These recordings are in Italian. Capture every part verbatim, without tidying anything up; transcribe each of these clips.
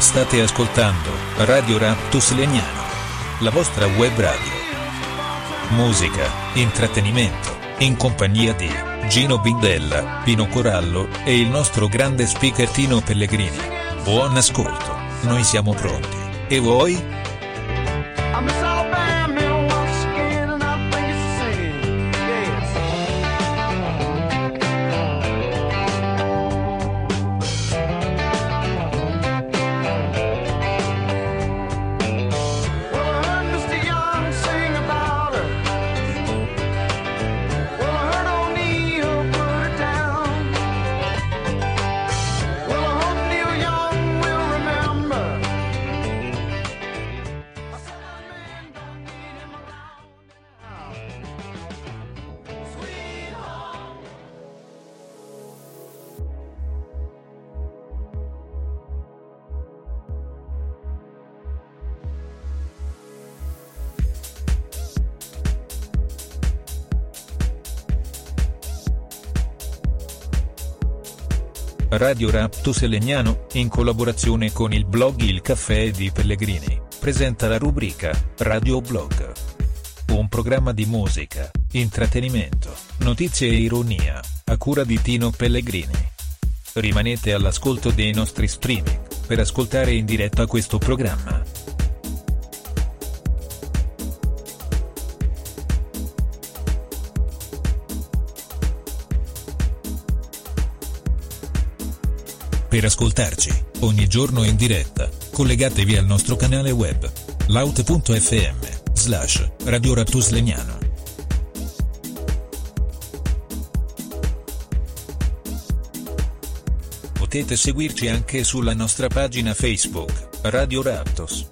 State ascoltando Radio Raptus Legnano, la vostra web radio. Musica, intrattenimento, in compagnia di Gino Bindella, Pino Corallo e il nostro grande speaker Tino Pellegrini. Buon ascolto, noi siamo pronti. E voi? Radio Raptus Legnano, in collaborazione con il blog Il Caffè di Pellegrini, presenta la rubrica Radio Blog. Un programma di musica, intrattenimento, notizie e ironia, a cura di Tino Pellegrini. Rimanete all'ascolto dei nostri streaming, per ascoltare in diretta questo programma. Per ascoltarci, ogni giorno in diretta, collegatevi al nostro canale web, laut.fm, slash, Radio Raptus Legnano. Potete seguirci anche sulla nostra pagina Facebook, Radio Raptus.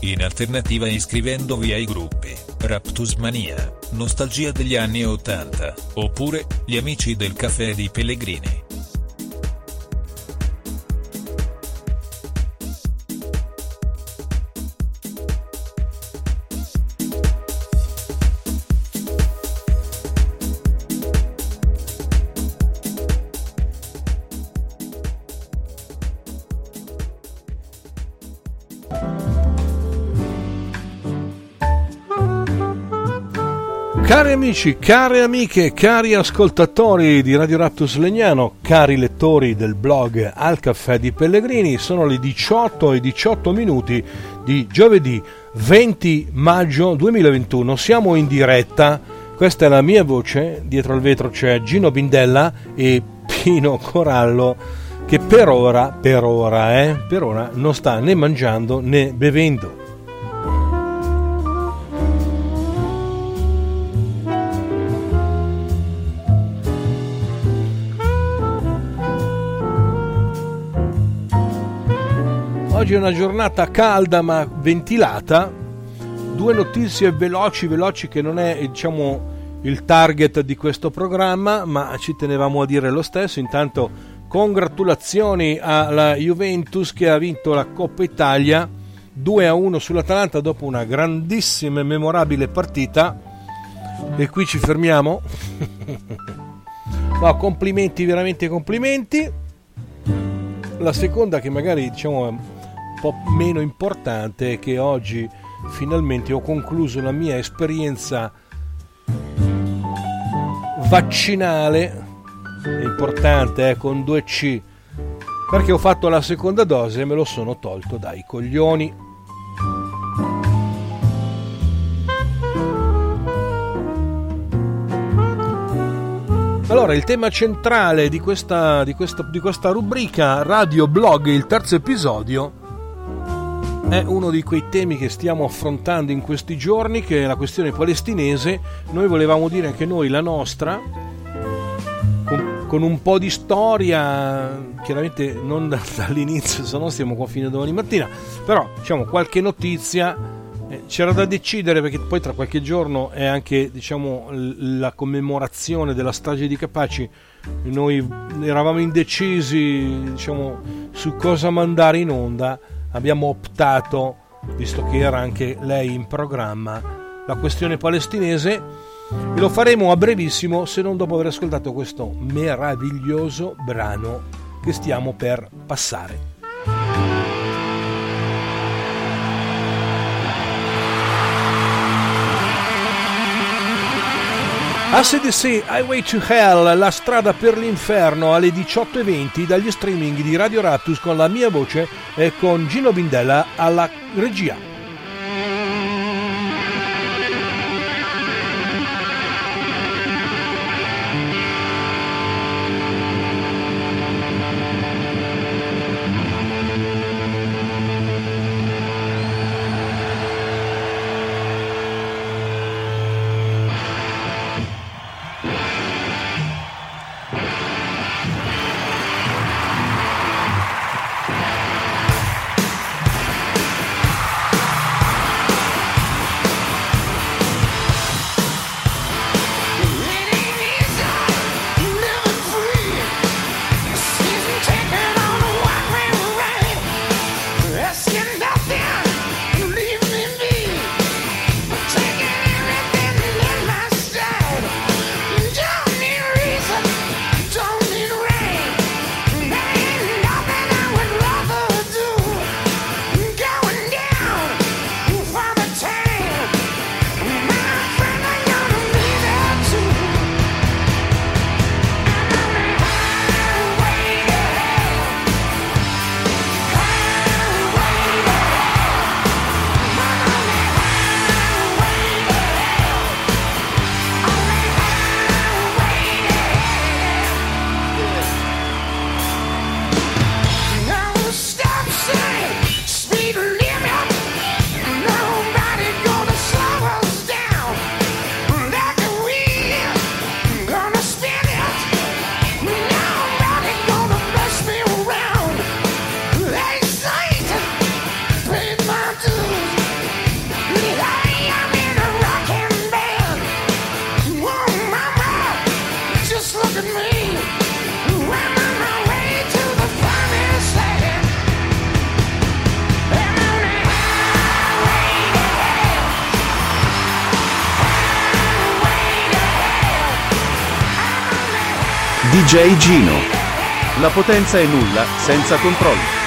In alternativa iscrivendovi ai gruppi, Raptusmania, Nostalgia degli anni Ottanta, oppure, Gli Amici del Caffè di Pellegrini. Cari amici, care amiche, cari ascoltatori di Radio Raptus Legnano, cari lettori del blog Al Caffè di Pellegrini, sono le diciotto e diciotto minuti di giovedì venti maggio duemilaventuno, siamo in diretta, questa è la mia voce, dietro al vetro c'è Gino Bindella e Pino Corallo, che per ora, per ora, eh, per ora non sta né mangiando né bevendo. Oggi è una giornata calda ma ventilata. Due notizie veloci, veloci che non è, diciamo, il target di questo programma, ma ci tenevamo a dire lo stesso. Intanto congratulazioni alla Juventus che ha vinto la Coppa Italia due a uno sull'Atalanta dopo una grandissima e memorabile partita. E qui ci fermiamo. No, complimenti, veramente complimenti. La seconda, che magari diciamo è un po' meno importante, è che oggi finalmente ho concluso la mia esperienza vaccinale, importante, eh, con due C, perché ho fatto la seconda dose e me lo sono tolto dai coglioni. Allora, il tema centrale di questa, di questa, di questa rubrica Radio Blog, il terzo episodio, è uno di quei temi che stiamo affrontando in questi giorni, che è la questione palestinese. Noi volevamo dire anche noi la nostra, con, con un po' di storia, chiaramente non da, dall'inizio, se no stiamo qua fino a domani mattina, però diciamo qualche notizia eh, c'era da decidere, perché poi tra qualche giorno è anche, diciamo, la commemorazione della strage di Capaci. Noi eravamo indecisi, diciamo, su cosa mandare in onda. Abbiamo optato, visto che era anche lei in programma, la questione palestinese, e lo faremo a brevissimo, se non dopo aver ascoltato questo meraviglioso brano che stiamo per passare. A C D C Highway to Hell, la strada per l'inferno, alle diciotto e venti dagli streaming di Radio Raptus, con la mia voce e con Gino Bindella alla regia. D J Gino. La potenza è nulla, senza controllo.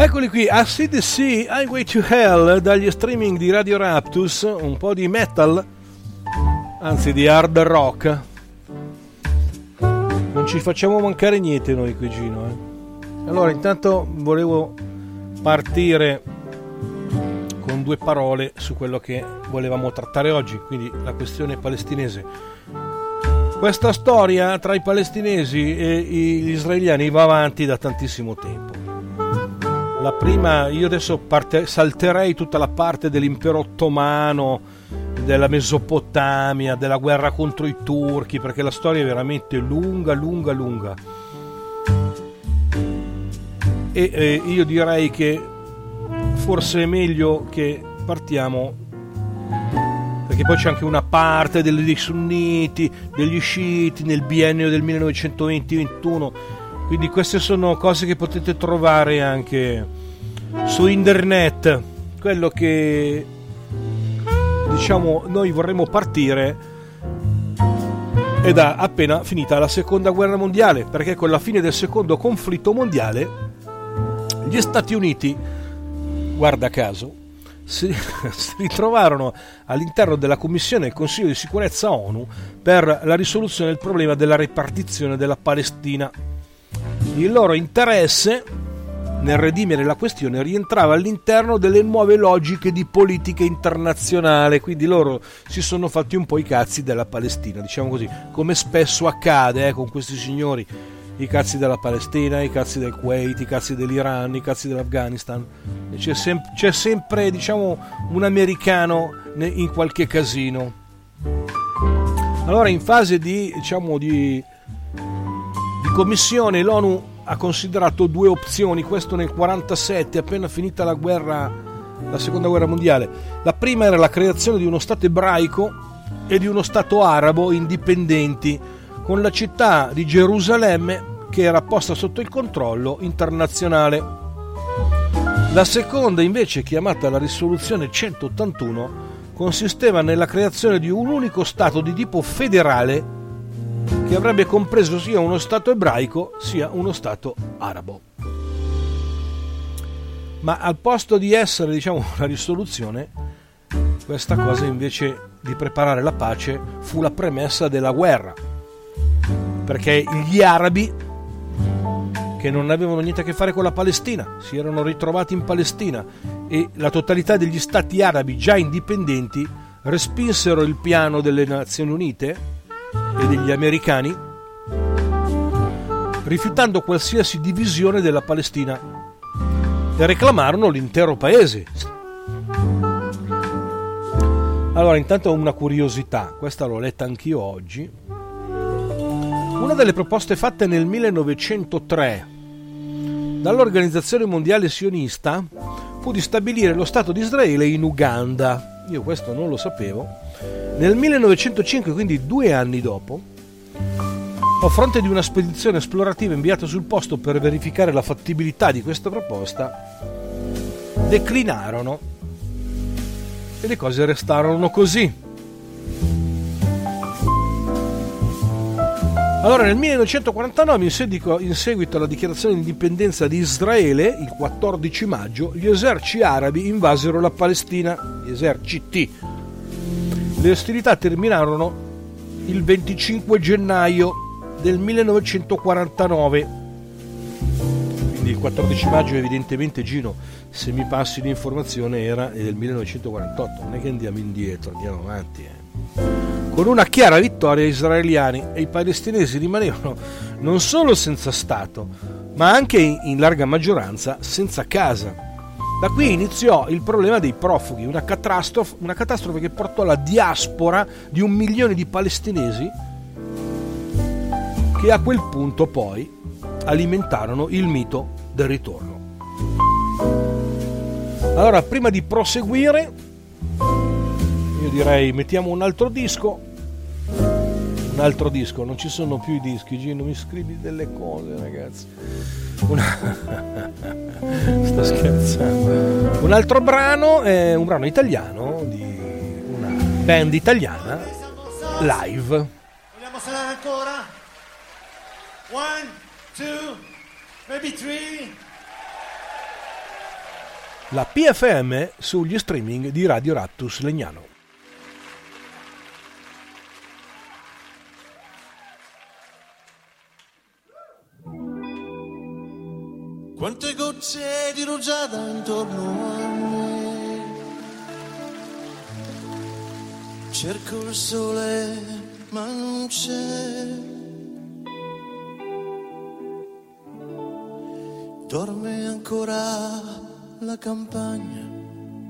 Eccoli qui, A C D C, Highway to Hell, dagli streaming di Radio Raptus, un po' di metal, anzi di hard rock. Non ci facciamo mancare niente noi qui, Gino. Eh. Allora, intanto volevo partire con due parole su quello che volevamo trattare oggi, quindi la questione palestinese. Questa storia tra i palestinesi e gli israeliani va avanti da tantissimo tempo. La prima, io adesso parte, salterei tutta la parte dell'impero ottomano, della Mesopotamia, della guerra contro i turchi, perché la storia è veramente lunga, lunga, lunga. E eh, io direi che forse è meglio che partiamo, perché poi c'è anche una parte dei sunniti, degli sciiti nel biennio del millenovecentoventi ventuno. Quindi queste sono cose che potete trovare anche su internet. Quello che, diciamo, noi vorremmo partire è da appena finita la seconda guerra mondiale, perché con la fine del secondo conflitto mondiale gli Stati Uniti, guarda caso, si, si ritrovarono all'interno della Commissione del Consiglio di Sicurezza ONU per la risoluzione del problema della ripartizione della Palestina. Il loro interesse nel redimere la questione rientrava all'interno delle nuove logiche di politica internazionale, quindi loro si sono fatti un po' i cazzi della Palestina, diciamo così, come spesso accade eh, con questi signori, i cazzi della Palestina, i cazzi del Kuwait, i cazzi dell'Iran, i cazzi dell'Afghanistan, c'è, sem- c'è sempre, diciamo, un americano in qualche casino. Allora, in fase di, diciamo, di Commissione, l'ONU ha considerato due opzioni, questo nel quarantasette, appena finita la guerra, la seconda guerra mondiale. La prima era la creazione di uno stato ebraico e di uno stato arabo indipendenti, con la città di Gerusalemme che era posta sotto il controllo internazionale. La seconda, invece, chiamata la risoluzione centottantuno, consisteva nella creazione di un unico stato di tipo federale che avrebbe compreso sia uno stato ebraico sia uno stato arabo. Ma al posto di essere, diciamo, una risoluzione, questa cosa invece di preparare la pace fu la premessa della guerra, perché gli arabi, che non avevano niente a che fare con la Palestina, si erano ritrovati in Palestina, e la totalità degli stati arabi già indipendenti respinsero il piano delle Nazioni Unite e degli americani, rifiutando qualsiasi divisione della Palestina, e reclamarono l'intero paese. Allora, intanto una curiosità, questa l'ho letta anch'io oggi. Una delle proposte fatte nel millenovecentotre dall'Organizzazione Mondiale Sionista fu di stabilire lo Stato di Israele in Uganda. Io questo non lo sapevo. Nel millenovecentocinque, quindi due anni dopo, a fronte di una spedizione esplorativa inviata sul posto per verificare la fattibilità di questa proposta, declinarono e le cose restarono così. Allora, nel millenovecentoquarantanove, in seguito alla dichiarazione di indipendenza di Israele, il quattordici maggio, gli eserciti arabi invasero la Palestina. Gli eserciti. Le ostilità terminarono il venticinque gennaio del millenovecentoquarantanove, quindi il quattordici maggio, evidentemente, Gino, se mi passi l'informazione, era del millenovecentoquarantotto, non è che andiamo indietro, andiamo avanti. Eh. Con una chiara vittoria israeliani e i palestinesi rimanevano non solo senza Stato, ma anche in larga maggioranza senza casa. Da qui iniziò il problema dei profughi, una catastrofe, una catastrofe che portò alla diaspora di un milione di palestinesi, che a quel punto poi alimentarono il mito del ritorno. Allora, prima di proseguire, io direi mettiamo un altro disco, un altro disco, non ci sono più i dischi, Gino, mi scrivi delle cose, ragazzi. Una... sto scherzando. Un altro brano è un brano italiano di una band italiana live. Vogliamo salare ancora? One, two, maybe three. La P F M sugli streaming di Radio Raptus Legnano. Quante gocce di rugiada intorno a me, cerco il sole ma non c'è. Dorme ancora la campagna,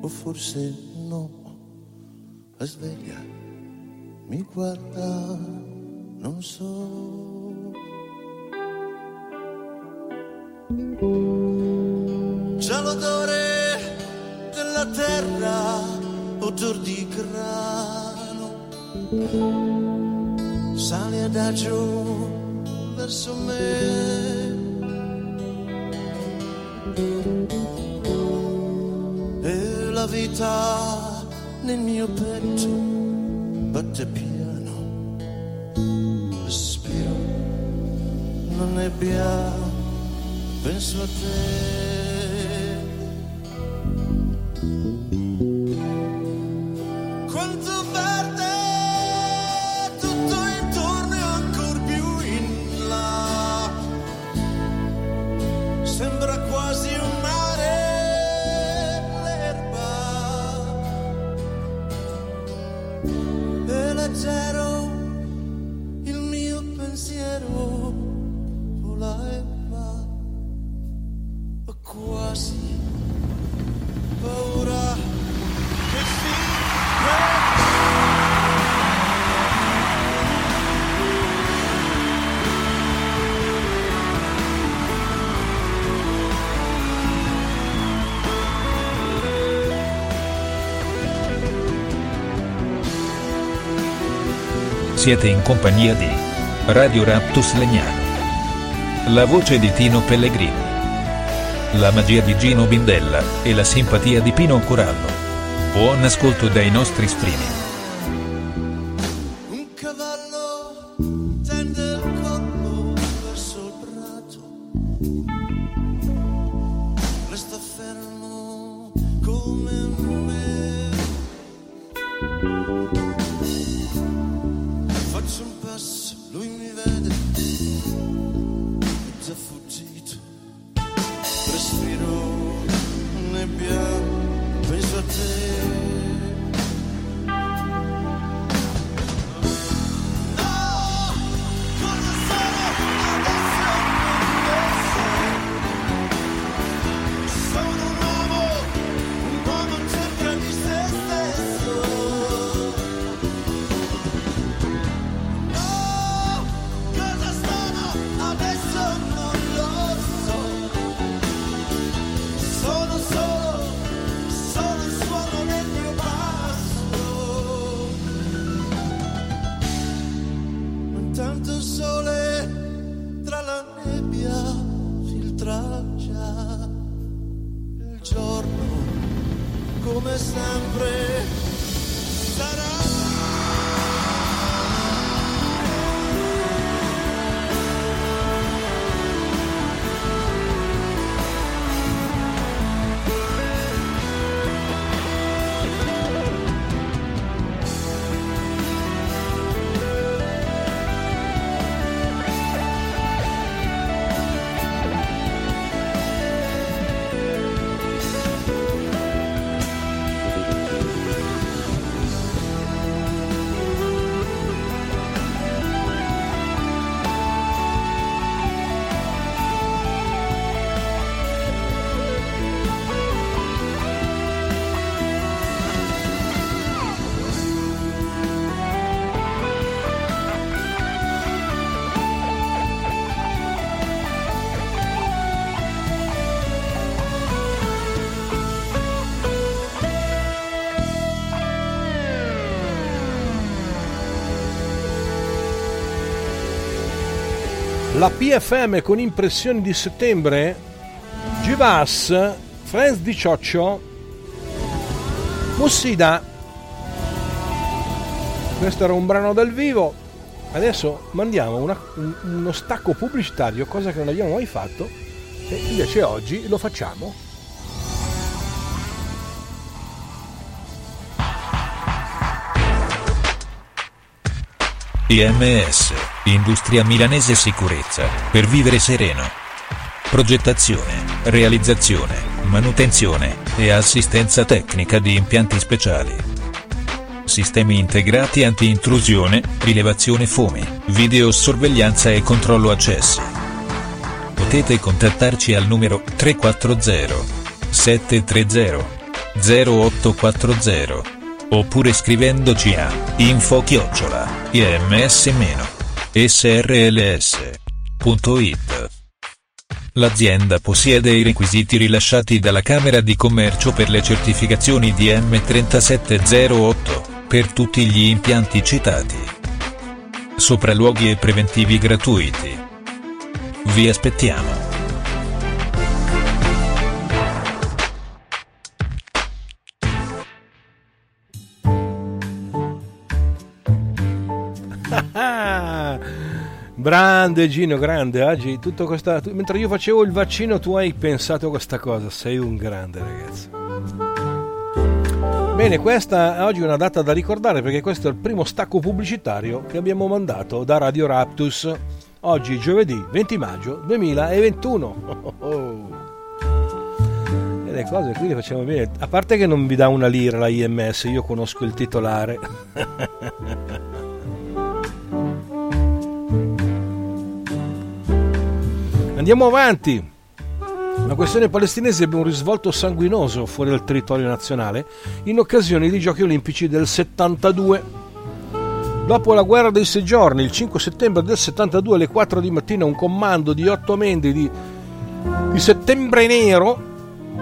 o forse no, la sveglia mi guarda, non so. Già l'odore della terra, odor di grano, sale adagio verso me. E la vita nel mio petto batte piano, respiro la nebbia, penso a te. Quanto verde tutto intorno e ancor più in là, sembra quasi un mare, l'erba e leggero il mio pensiero vola e va, ho quasi paura che si... Siete in compagnia di Radio Raptus Legnano. La voce di Tino Pellegrini, la magia di Gino Bindella e la simpatia di Pino Corallo. Buon ascolto dai nostri streaming. Un cavallo tende il collo verso il prato, resta fermo come me. Faccio un passo, lui mi vede, è già fuggito, respiro nebbia, penso a te. La P F M con impressioni di settembre, Gvas, Friends di Cioccio, Mussida. Questo era un brano dal vivo. Adesso mandiamo una, uno stacco pubblicitario, cosa che non abbiamo mai fatto, e invece oggi lo facciamo. I M S, Industria Milanese Sicurezza, per vivere sereno. Progettazione, realizzazione, manutenzione e assistenza tecnica di impianti speciali. Sistemi integrati anti-intrusione, rilevazione fomi, videosorveglianza e controllo accessi. Potete contattarci al numero tre quattro zero sette tre zero zero otto quattro zero. Oppure scrivendoci a info chiocciola i m s dash s r l s punto i t. L'azienda possiede i requisiti rilasciati dalla Camera di Commercio per le certificazioni D M trentasette zero otto, per tutti gli impianti citati. Sopralluoghi e preventivi gratuiti. Vi aspettiamo. Grande Gino, grande. Oggi tutto questa. Tu, mentre io facevo il vaccino, tu hai pensato a questa cosa. Sei un grande, ragazzo. Bene, questa oggi è una data da ricordare, perché questo è il primo stacco pubblicitario che abbiamo mandato da Radio Raptus. Oggi, giovedì venti maggio duemilaventuno. Oh oh oh. E le cose qui le facciamo bene. A parte che non vi dà una lira la I M S, io conosco il titolare. Andiamo avanti. La questione palestinese ebbe un risvolto sanguinoso fuori dal territorio nazionale in occasione dei Giochi Olimpici del settantadue. Dopo la guerra dei sei giorni, il cinque settembre del settantadue alle quattro di mattina, un comando di otto membri di, di Settembre Nero,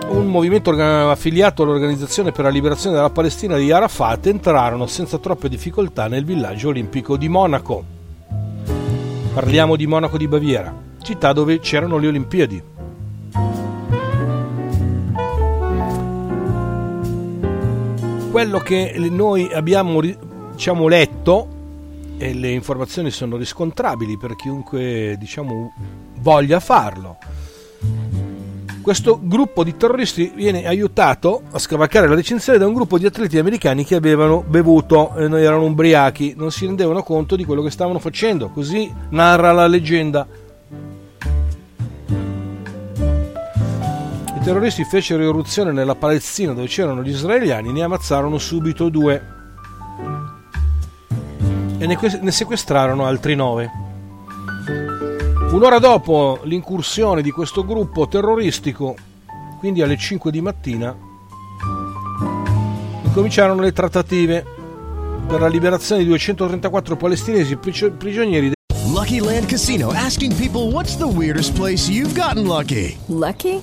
un movimento affiliato all'Organizzazione per la Liberazione della Palestina di Arafat, entrarono senza troppe difficoltà nel villaggio olimpico di Monaco. Parliamo di Monaco di Baviera, città dove c'erano le Olimpiadi. Quello che noi abbiamo, diciamo, letto, e le informazioni sono riscontrabili per chiunque, diciamo, voglia farlo. Questo gruppo di terroristi viene aiutato a scavalcare la recinzione da un gruppo di atleti americani che avevano bevuto e non erano ubriachi, non si rendevano conto di quello che stavano facendo, così narra la leggenda. I terroristi fecero irruzione nella Palestina dove c'erano gli israeliani, ne ammazzarono subito due e ne, ne sequestrarono altri nove. Un'ora dopo l'incursione di questo gruppo terroristico, quindi alle cinque di mattina, incominciarono le trattative per la liberazione di duecentotrentaquattro palestinesi prigionieri. Lucky Land Casino, asking people, what's the weirdest place you've gotten lucky? Lucky?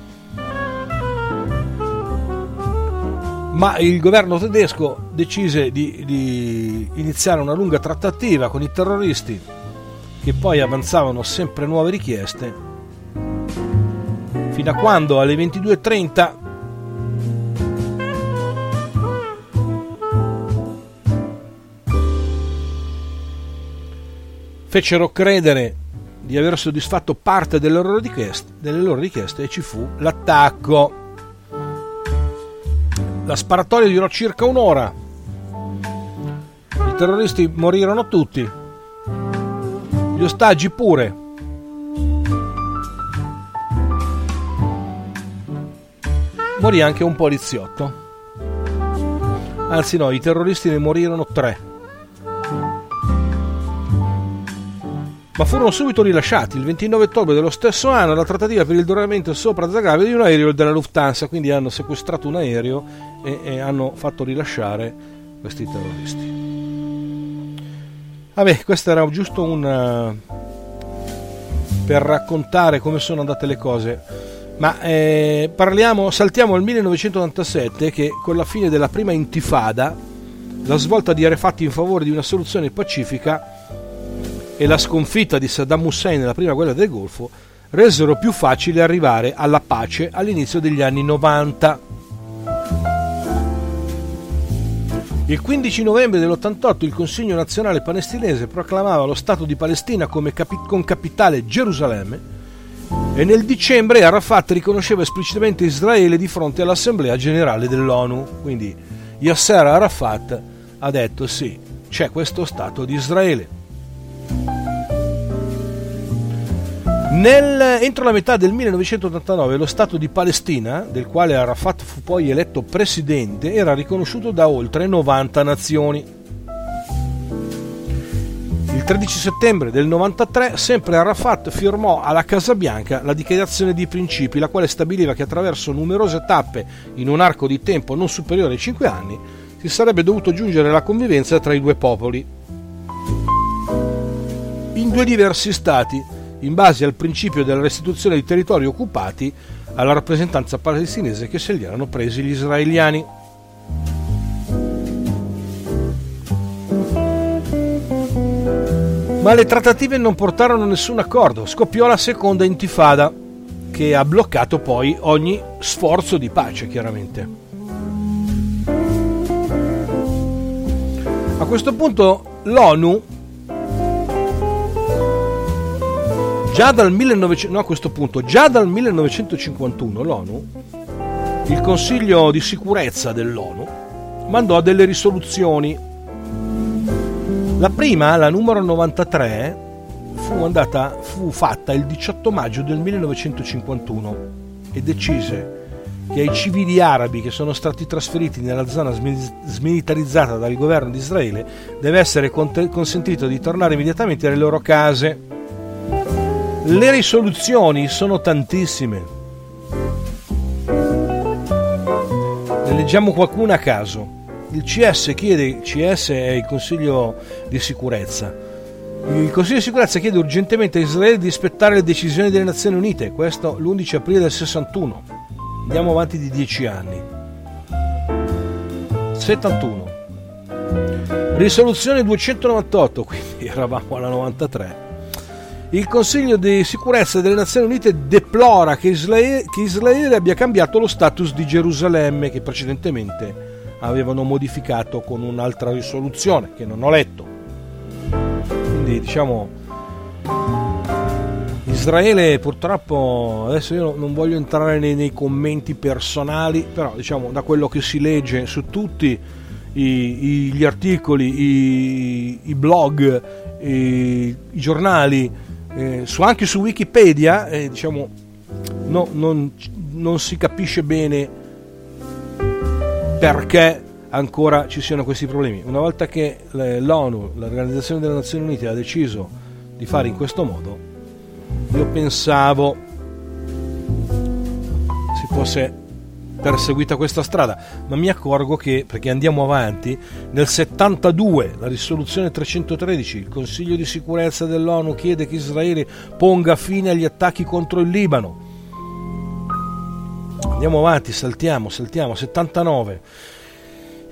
Ma il governo tedesco decise di, di iniziare una lunga trattativa con i terroristi, che poi avanzavano sempre nuove richieste, fino a quando alle ventidue e trenta fecero credere di aver soddisfatto parte delle loro richieste, delle loro richieste e ci fu l'attacco. La sparatoria durò circa un'ora. I terroristi morirono tutti. Gli ostaggi pure. Morì anche un poliziotto. Anzi no, i terroristi ne morirono tre. Ma furono subito rilasciati. Il ventinove ottobre dello stesso anno la trattativa per il doramento sopra Zagabria di un aereo della Lufthansa, quindi hanno sequestrato un aereo e, e hanno fatto rilasciare questi terroristi. Vabbè, questo era giusto un per raccontare come sono andate le cose. Ma eh, parliamo, saltiamo al millenovecentottantasette, che con la fine della prima intifada, la svolta di Arafat in favore di una soluzione pacifica e la sconfitta di Saddam Hussein nella prima guerra del Golfo resero più facile arrivare alla pace all'inizio degli anni novanta. Il quindici novembre dell'ottantotto il Consiglio Nazionale Palestinese proclamava lo Stato di Palestina come capi- con capitale Gerusalemme, e nel dicembre Arafat riconosceva esplicitamente Israele di fronte all'Assemblea Generale dell'ONU. Quindi Yasser Arafat ha detto sì, c'è questo Stato di Israele. Nel, entro la metà del millenovecentottantanove lo Stato di Palestina, del quale Arafat fu poi eletto presidente, era riconosciuto da oltre novanta nazioni. Il tredici settembre del novantatré sempre Arafat firmò alla Casa Bianca la dichiarazione di principi, la quale stabiliva che attraverso numerose tappe in un arco di tempo non superiore ai cinque anni si sarebbe dovuto giungere alla convivenza tra i due popoli in due diversi stati, in base al principio della restituzione di territori occupati alla rappresentanza palestinese che se li erano presi gli israeliani. Ma le trattative non portarono a nessun accordo, scoppiò la seconda intifada, che ha bloccato poi ogni sforzo di pace, chiaramente. A questo punto l'ONU Già dal, millenovecento, no, a questo punto, già dal millenovecentocinquantuno l'ONU, il Consiglio di Sicurezza dell'ONU, mandò delle risoluzioni. La prima, la numero novantatré, fu, mandata, fu fatta il diciotto maggio del millenovecentocinquantuno e decise che ai civili arabi che sono stati trasferiti nella zona smilitarizzata dal governo di Israele deve essere consentito di tornare immediatamente alle loro case. Le risoluzioni sono tantissime. Ne leggiamo qualcuna a caso. Il C S chiede, C S è il Consiglio di Sicurezza. Il Consiglio di Sicurezza chiede urgentemente a Israele di rispettare le decisioni delle Nazioni Unite. Questo l'undici aprile del sessantuno. Andiamo avanti di dieci anni. settantuno. Risoluzione duecentonovantotto, quindi eravamo alla novantatré. Il Consiglio di Sicurezza delle Nazioni Unite deplora che Israele, che Israele abbia cambiato lo status di Gerusalemme, che precedentemente avevano modificato con un'altra risoluzione che non ho letto. Quindi diciamo Israele purtroppo, adesso io non voglio entrare nei, nei commenti personali, però diciamo da quello che si legge su tutti i, i, gli articoli, i, i blog, i, i giornali, Eh, su, anche su Wikipedia eh, diciamo no, non, non si capisce bene perché ancora ci siano questi problemi. Una volta che l'ONU, l'Organizzazione delle Nazioni Unite, ha deciso di fare in questo modo, io pensavo si fosse perseguita questa strada, ma mi accorgo che, perché andiamo avanti, nel settantadue la risoluzione trecentotredici, il Consiglio di Sicurezza dell'ONU chiede che Israele ponga fine agli attacchi contro il Libano. Andiamo avanti, saltiamo, saltiamo. settantanove.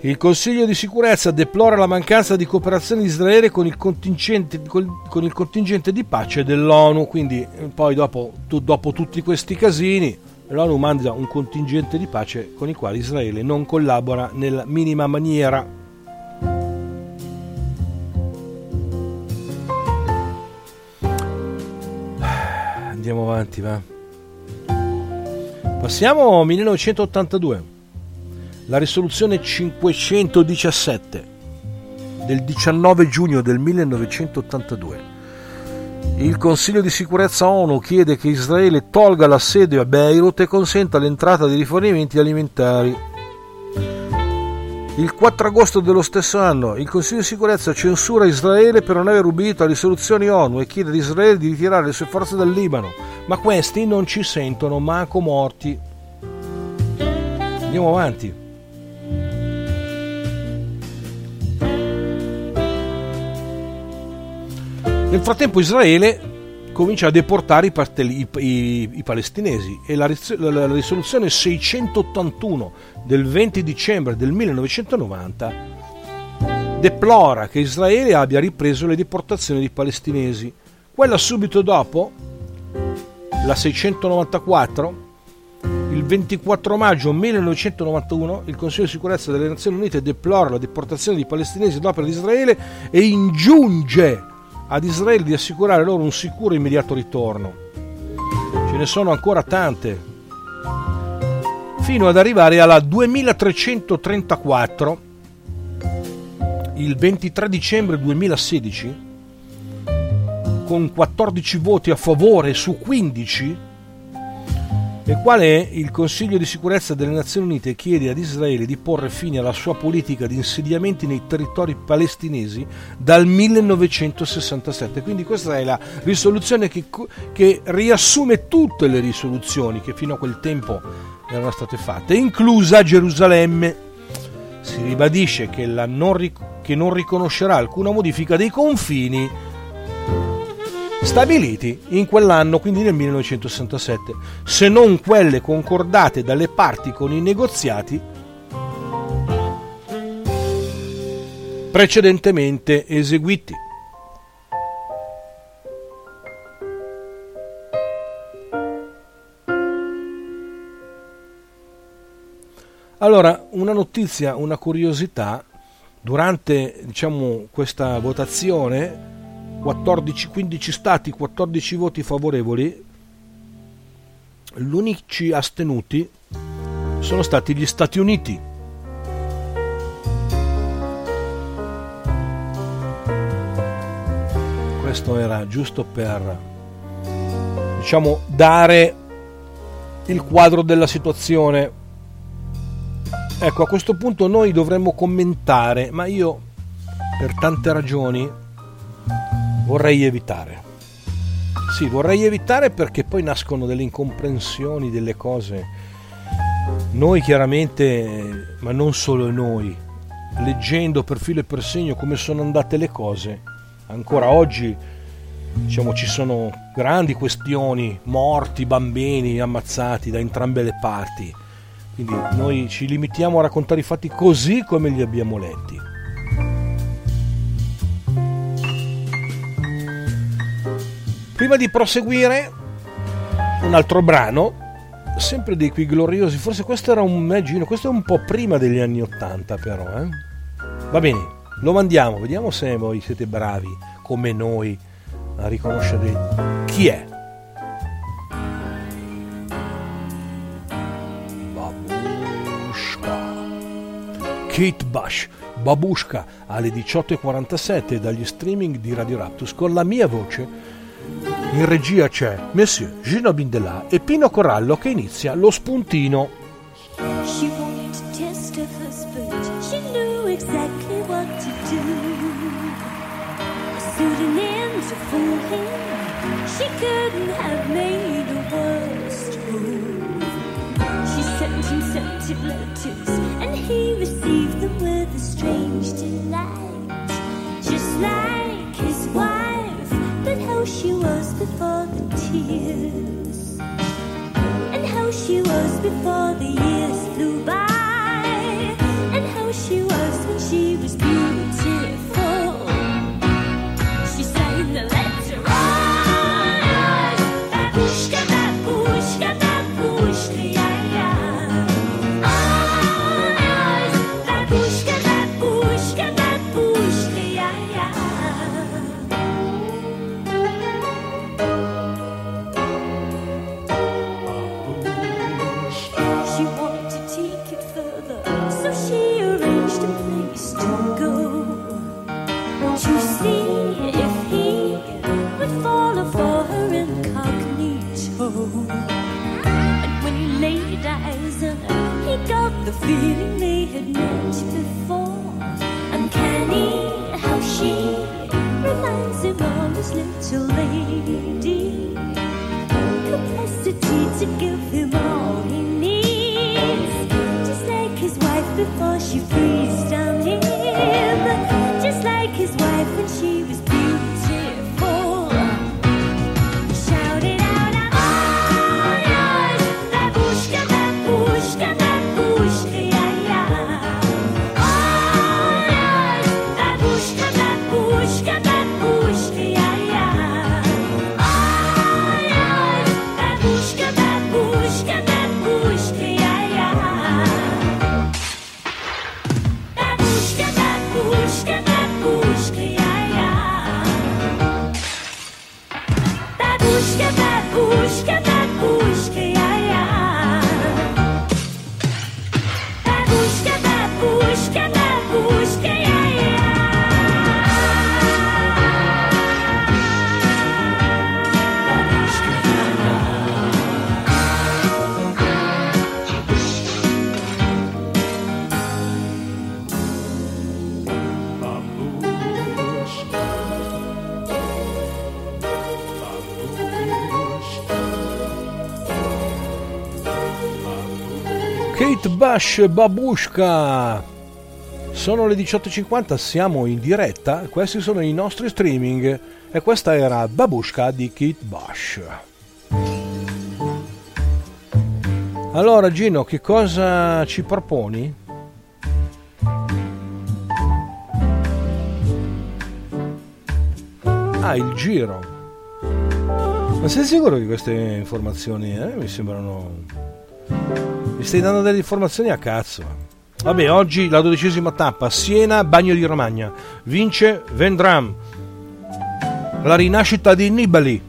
Il Consiglio di Sicurezza deplora la mancanza di cooperazione di Israele con il contingente, con il contingente di pace dell'ONU. Quindi poi dopo, dopo tutti questi casini, l'ONU manda un contingente di pace con il quale Israele non collabora nella minima maniera. Andiamo avanti, va. Passiamo al millenovecentottantadue. La risoluzione cinquecentodiciassette del diciannove giugno del millenovecentottantadue. Il Consiglio di Sicurezza ONU chiede che Israele tolga l'assedio a Beirut e consenta l'entrata di rifornimenti alimentari. Il quattro agosto dello stesso anno il Consiglio di Sicurezza censura Israele per non aver ubbidito a risoluzioni ONU e chiede ad Israele di ritirare le sue forze dal Libano, ma questi non ci sentono manco morti. Andiamo avanti. Nel frattempo Israele comincia a deportare i, parteli, i, i, i palestinesi e la, la risoluzione seicentottantuno del venti dicembre del millenovecentonovanta deplora che Israele abbia ripreso le deportazioni di palestinesi. Quella subito dopo, la seicentonovantaquattro, il ventiquattro maggio millenovecentonovantuno, il Consiglio di Sicurezza delle Nazioni Unite deplora la deportazione di palestinesi ad opera di Israele e ingiunge ad Israele di assicurare loro un sicuro e immediato ritorno. Ce ne sono ancora tante, fino ad arrivare alla duemilatrecentotrentaquattro, il ventitré dicembre duemilasedici, con quattordici voti a favore su quindici, nel quale il Consiglio di Sicurezza delle Nazioni Unite chiede ad Israele di porre fine alla sua politica di insediamenti nei territori palestinesi dal millenovecentosessantasette. Quindi questa è la risoluzione che, che riassume tutte le risoluzioni che fino a quel tempo erano state fatte, inclusa Gerusalemme. Si ribadisce che, la non, ric- che non riconoscerà alcuna modifica dei confini stabiliti in quell'anno, quindi nel millenovecentosessantasette, se non quelle concordate dalle parti con i negoziati precedentemente eseguiti. Allora, una notizia, una curiosità: durante, diciamo, questa votazione, quattordici quindici stati, quattordici voti favorevoli, gli unici astenuti sono stati gli Stati Uniti. Questo era giusto per, diciamo, dare il quadro della situazione. Ecco, a questo punto noi dovremmo commentare, ma io per tante ragioni vorrei evitare. Sì, vorrei evitare perché poi nascono delle incomprensioni, delle cose. Noi chiaramente, ma non solo noi, leggendo per filo e per segno come sono andate le cose, ancora oggi, diciamo, ci sono grandi questioni, morti, bambini ammazzati da entrambe le parti. Quindi noi ci limitiamo a raccontare i fatti così come li abbiamo letti. Prima di proseguire, un altro brano, sempre dei Qui Gloriosi, forse questo era un maggino, questo è un po' prima degli anni Ottanta però, eh? Va bene, lo mandiamo, vediamo se voi siete bravi come noi a riconoscere chi è. Babushka, Kate Bush, Babushka, alle diciotto e quarantasette dagli streaming di Radio Raptus, con la mia voce. In regia c'è Monsieur Gino Bindella e Pino Corallo, che inizia lo spuntino. She wanted to test her husband, she knew exactly what to do. A pseudonym to fool him, she couldn't have made a worse move. She sent him scented letters and he received them with a strange delight, just like his wife. But how she was before the tears, and how she was before the years flew by, and how she was when she was beautiful. She signed the letter on Babushka, Babushka, Babushka. The feeling they had met before, uncanny how she reminds him of his little lady. Capacity to give him all he needs, just like his wife before she freezed down him, just like his wife when she was beautiful. He shouted out, "I'm yours, Babushka, Babushka, Babushka." Yeah, yeah. Oh, yeah, Kate Bush, Babushka. Sono le diciotto e cinquanta, siamo in diretta, questi sono i nostri streaming e questa era Babushka di Kate Bush. Allora Gino, che cosa ci proponi? Ah, il giro. Ma sei sicuro di queste informazioni? Eh? Mi sembrano... Mi stai dando delle informazioni a cazzo. Vabbè, oggi la dodicesima tappa, Siena, Bagno di Romagna. Vince Vendrame. La rinascita di Nibali.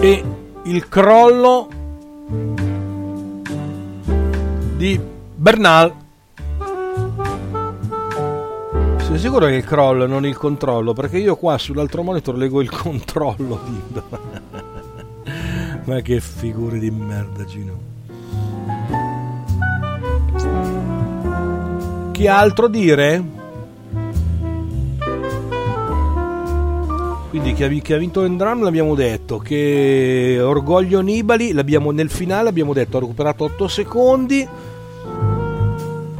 E il crollo di Bernal. Sei sicuro che è il crollo, non il controllo? Perché io qua sull'altro monitor leggo il controllo di... Ma che figure di merda, Gino. Chi ha altro dire? Quindi chi ha, chi ha vinto Vendrame l'abbiamo detto, che Orgoglio Nibali l'abbiamo nel finale, abbiamo detto ha recuperato otto secondi.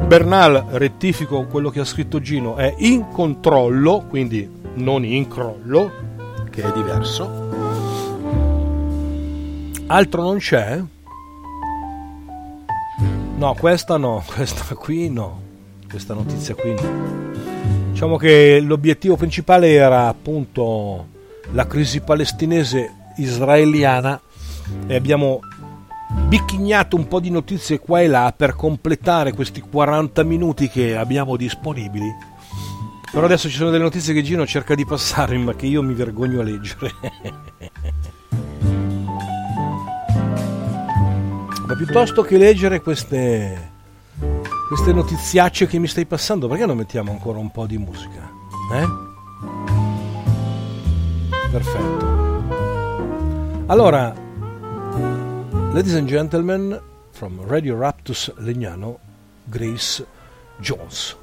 Bernal, rettifico quello che ha scritto Gino, è in controllo, quindi non in crollo, che è diverso. Altro non c'è? No, questa no, questa qui no, questa notizia qui no. Diciamo che l'obiettivo principale era appunto la crisi palestinese israeliana e abbiamo bicchignato un po' di notizie qua e là per completare questi quaranta minuti che abbiamo disponibili. Però adesso ci sono delle notizie che Gino cerca di passare, ma che io mi vergogno a leggere. Ma piuttosto che leggere queste queste notiziacce che mi stai passando, perché non mettiamo ancora un po' di musica? Eh? Perfetto. Allora, ladies and gentlemen, from Radio Raptus Legnano, Grace Jones.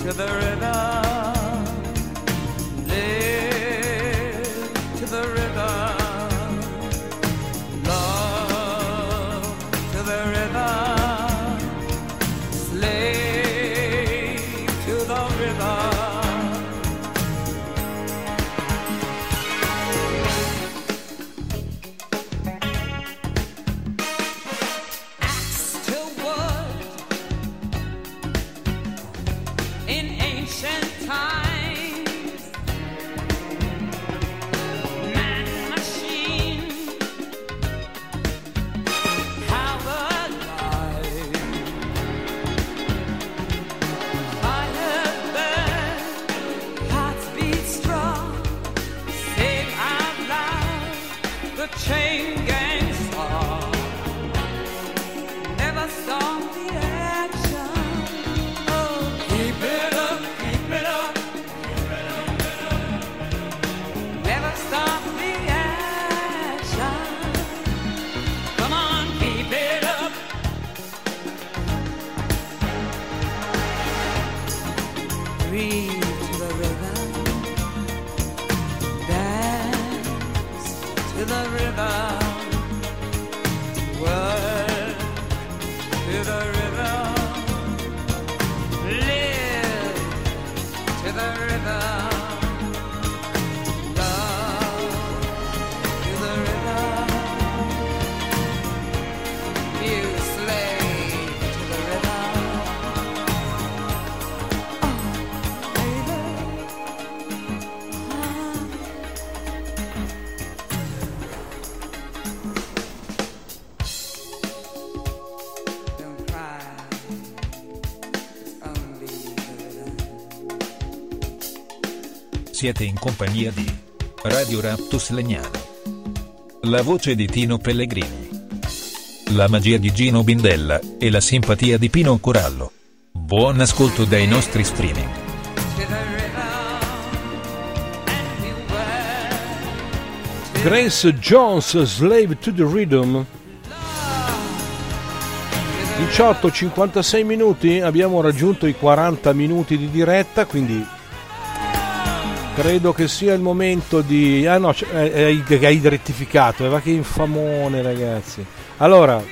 To the river, world Siete in compagnia di Radio Raptus Legnano. La voce di Tino Pellegrini, la magia di Gino Bindella e la simpatia di Pino Corallo. Buon ascolto dai nostri streaming. Grace Jones, Slave to the Rhythm. Diciotto e cinquantasei minuti, abbiamo raggiunto i quaranta minuti di diretta, quindi credo che sia il momento di... ah no, hai, hai rettificato, eh, va che infamone ragazzi. Allora,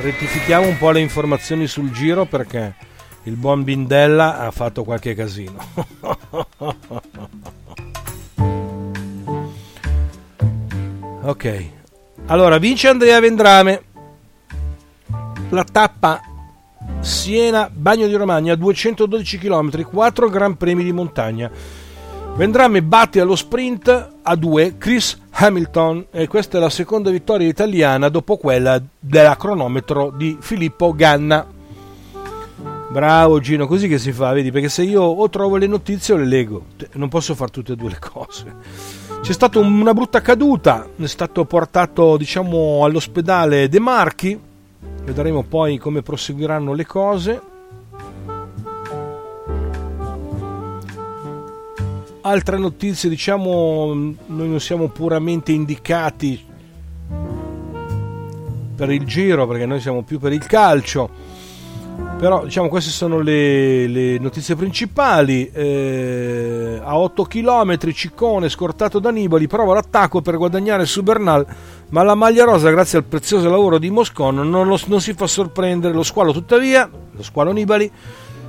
rettifichiamo un po' le informazioni sul giro, perché il buon Bindella ha fatto qualche casino. Ok, allora vince Andrea Vendrame la tappa Siena-Bagno di Romagna, duecentododici chilometri, quattro Gran Premi di montagna. Vendrame batte allo sprint a due Chris Hamilton, e questa è la seconda vittoria italiana dopo quella della cronometro di Filippo Ganna. Bravo Gino, così che si fa, vedi, perché se io o trovo le notizie o le leggo, non posso fare tutte e due le cose. C'è stata una brutta caduta, è stato portato, diciamo, all'ospedale De Marchi. Vedremo poi come proseguiranno le cose. Altre notizie, diciamo, noi non siamo puramente indicati per il giro, perché noi siamo più per il calcio, però diciamo queste sono le, le notizie principali. Eh, a otto chilometri Ciccone, scortato da Nibali, prova l'attacco per guadagnare su Bernal, ma la maglia rosa, grazie al prezioso lavoro di Moscone, non, lo, non si fa sorprendere. Lo squalo tuttavia, lo squalo Nibali,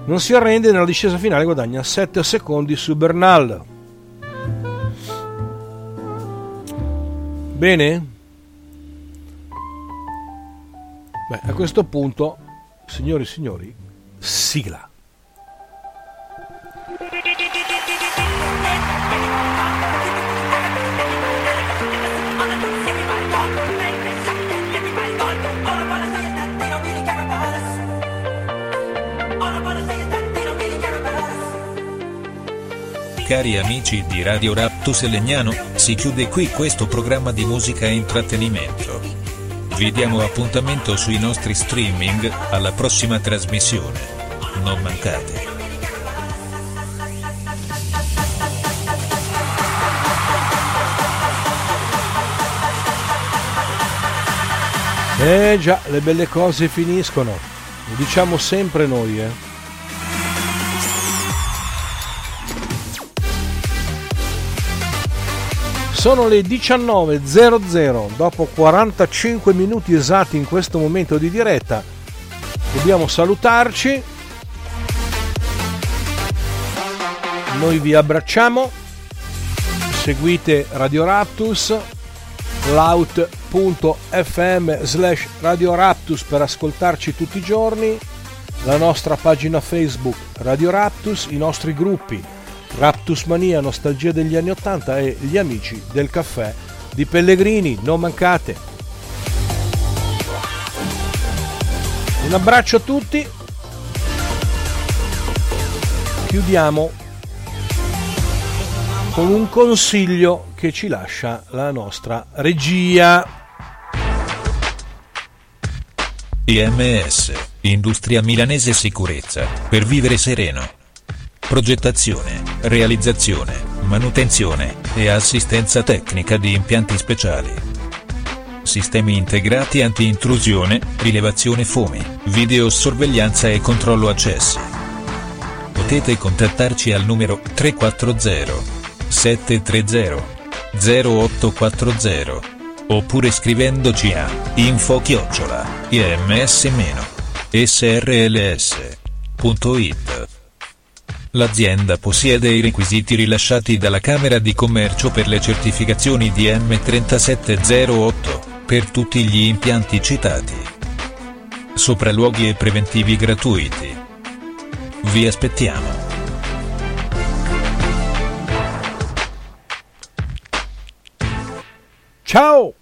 non si arrende e nella discesa finale guadagna sette secondi su Bernal. Bene? Beh, a questo punto, signori e signori, sigla. Cari amici di Radio Raptus Legnano, si chiude qui questo programma di musica e intrattenimento. Vi diamo appuntamento sui nostri streaming, alla prossima trasmissione. Non mancate. Eh già, le belle cose finiscono, lo diciamo sempre noi, eh. Sono le diciannove e zero zero, dopo quarantacinque minuti esatti in questo momento di diretta. Dobbiamo salutarci. Noi vi abbracciamo. Seguite Radio Raptus, laut punto effe emme slash Radio Raptus per ascoltarci tutti i giorni. La nostra pagina Facebook Radio Raptus, i nostri gruppi Raptusmania, Nostalgia degli anni ottanta e gli amici del Caffè di Pellegrini. Non mancate. Un abbraccio a tutti. Chiudiamo con un consiglio che ci lascia la nostra regia. I M S, Industria Milanese Sicurezza, per vivere sereno. Progettazione, realizzazione, manutenzione e assistenza tecnica di impianti speciali. Sistemi integrati anti-intrusione, rilevazione fumi, videosorveglianza e controllo accessi. Potete contattarci al numero tre quattro zero sette tre zero zero otto quattro zero oppure scrivendoci a info chiocciola i emme esse strls punto it. L'azienda possiede i requisiti rilasciati dalla Camera di Commercio per le certificazioni D M trentasette zero otto, per tutti gli impianti citati. Sopralluoghi e preventivi gratuiti. Vi aspettiamo. Ciao!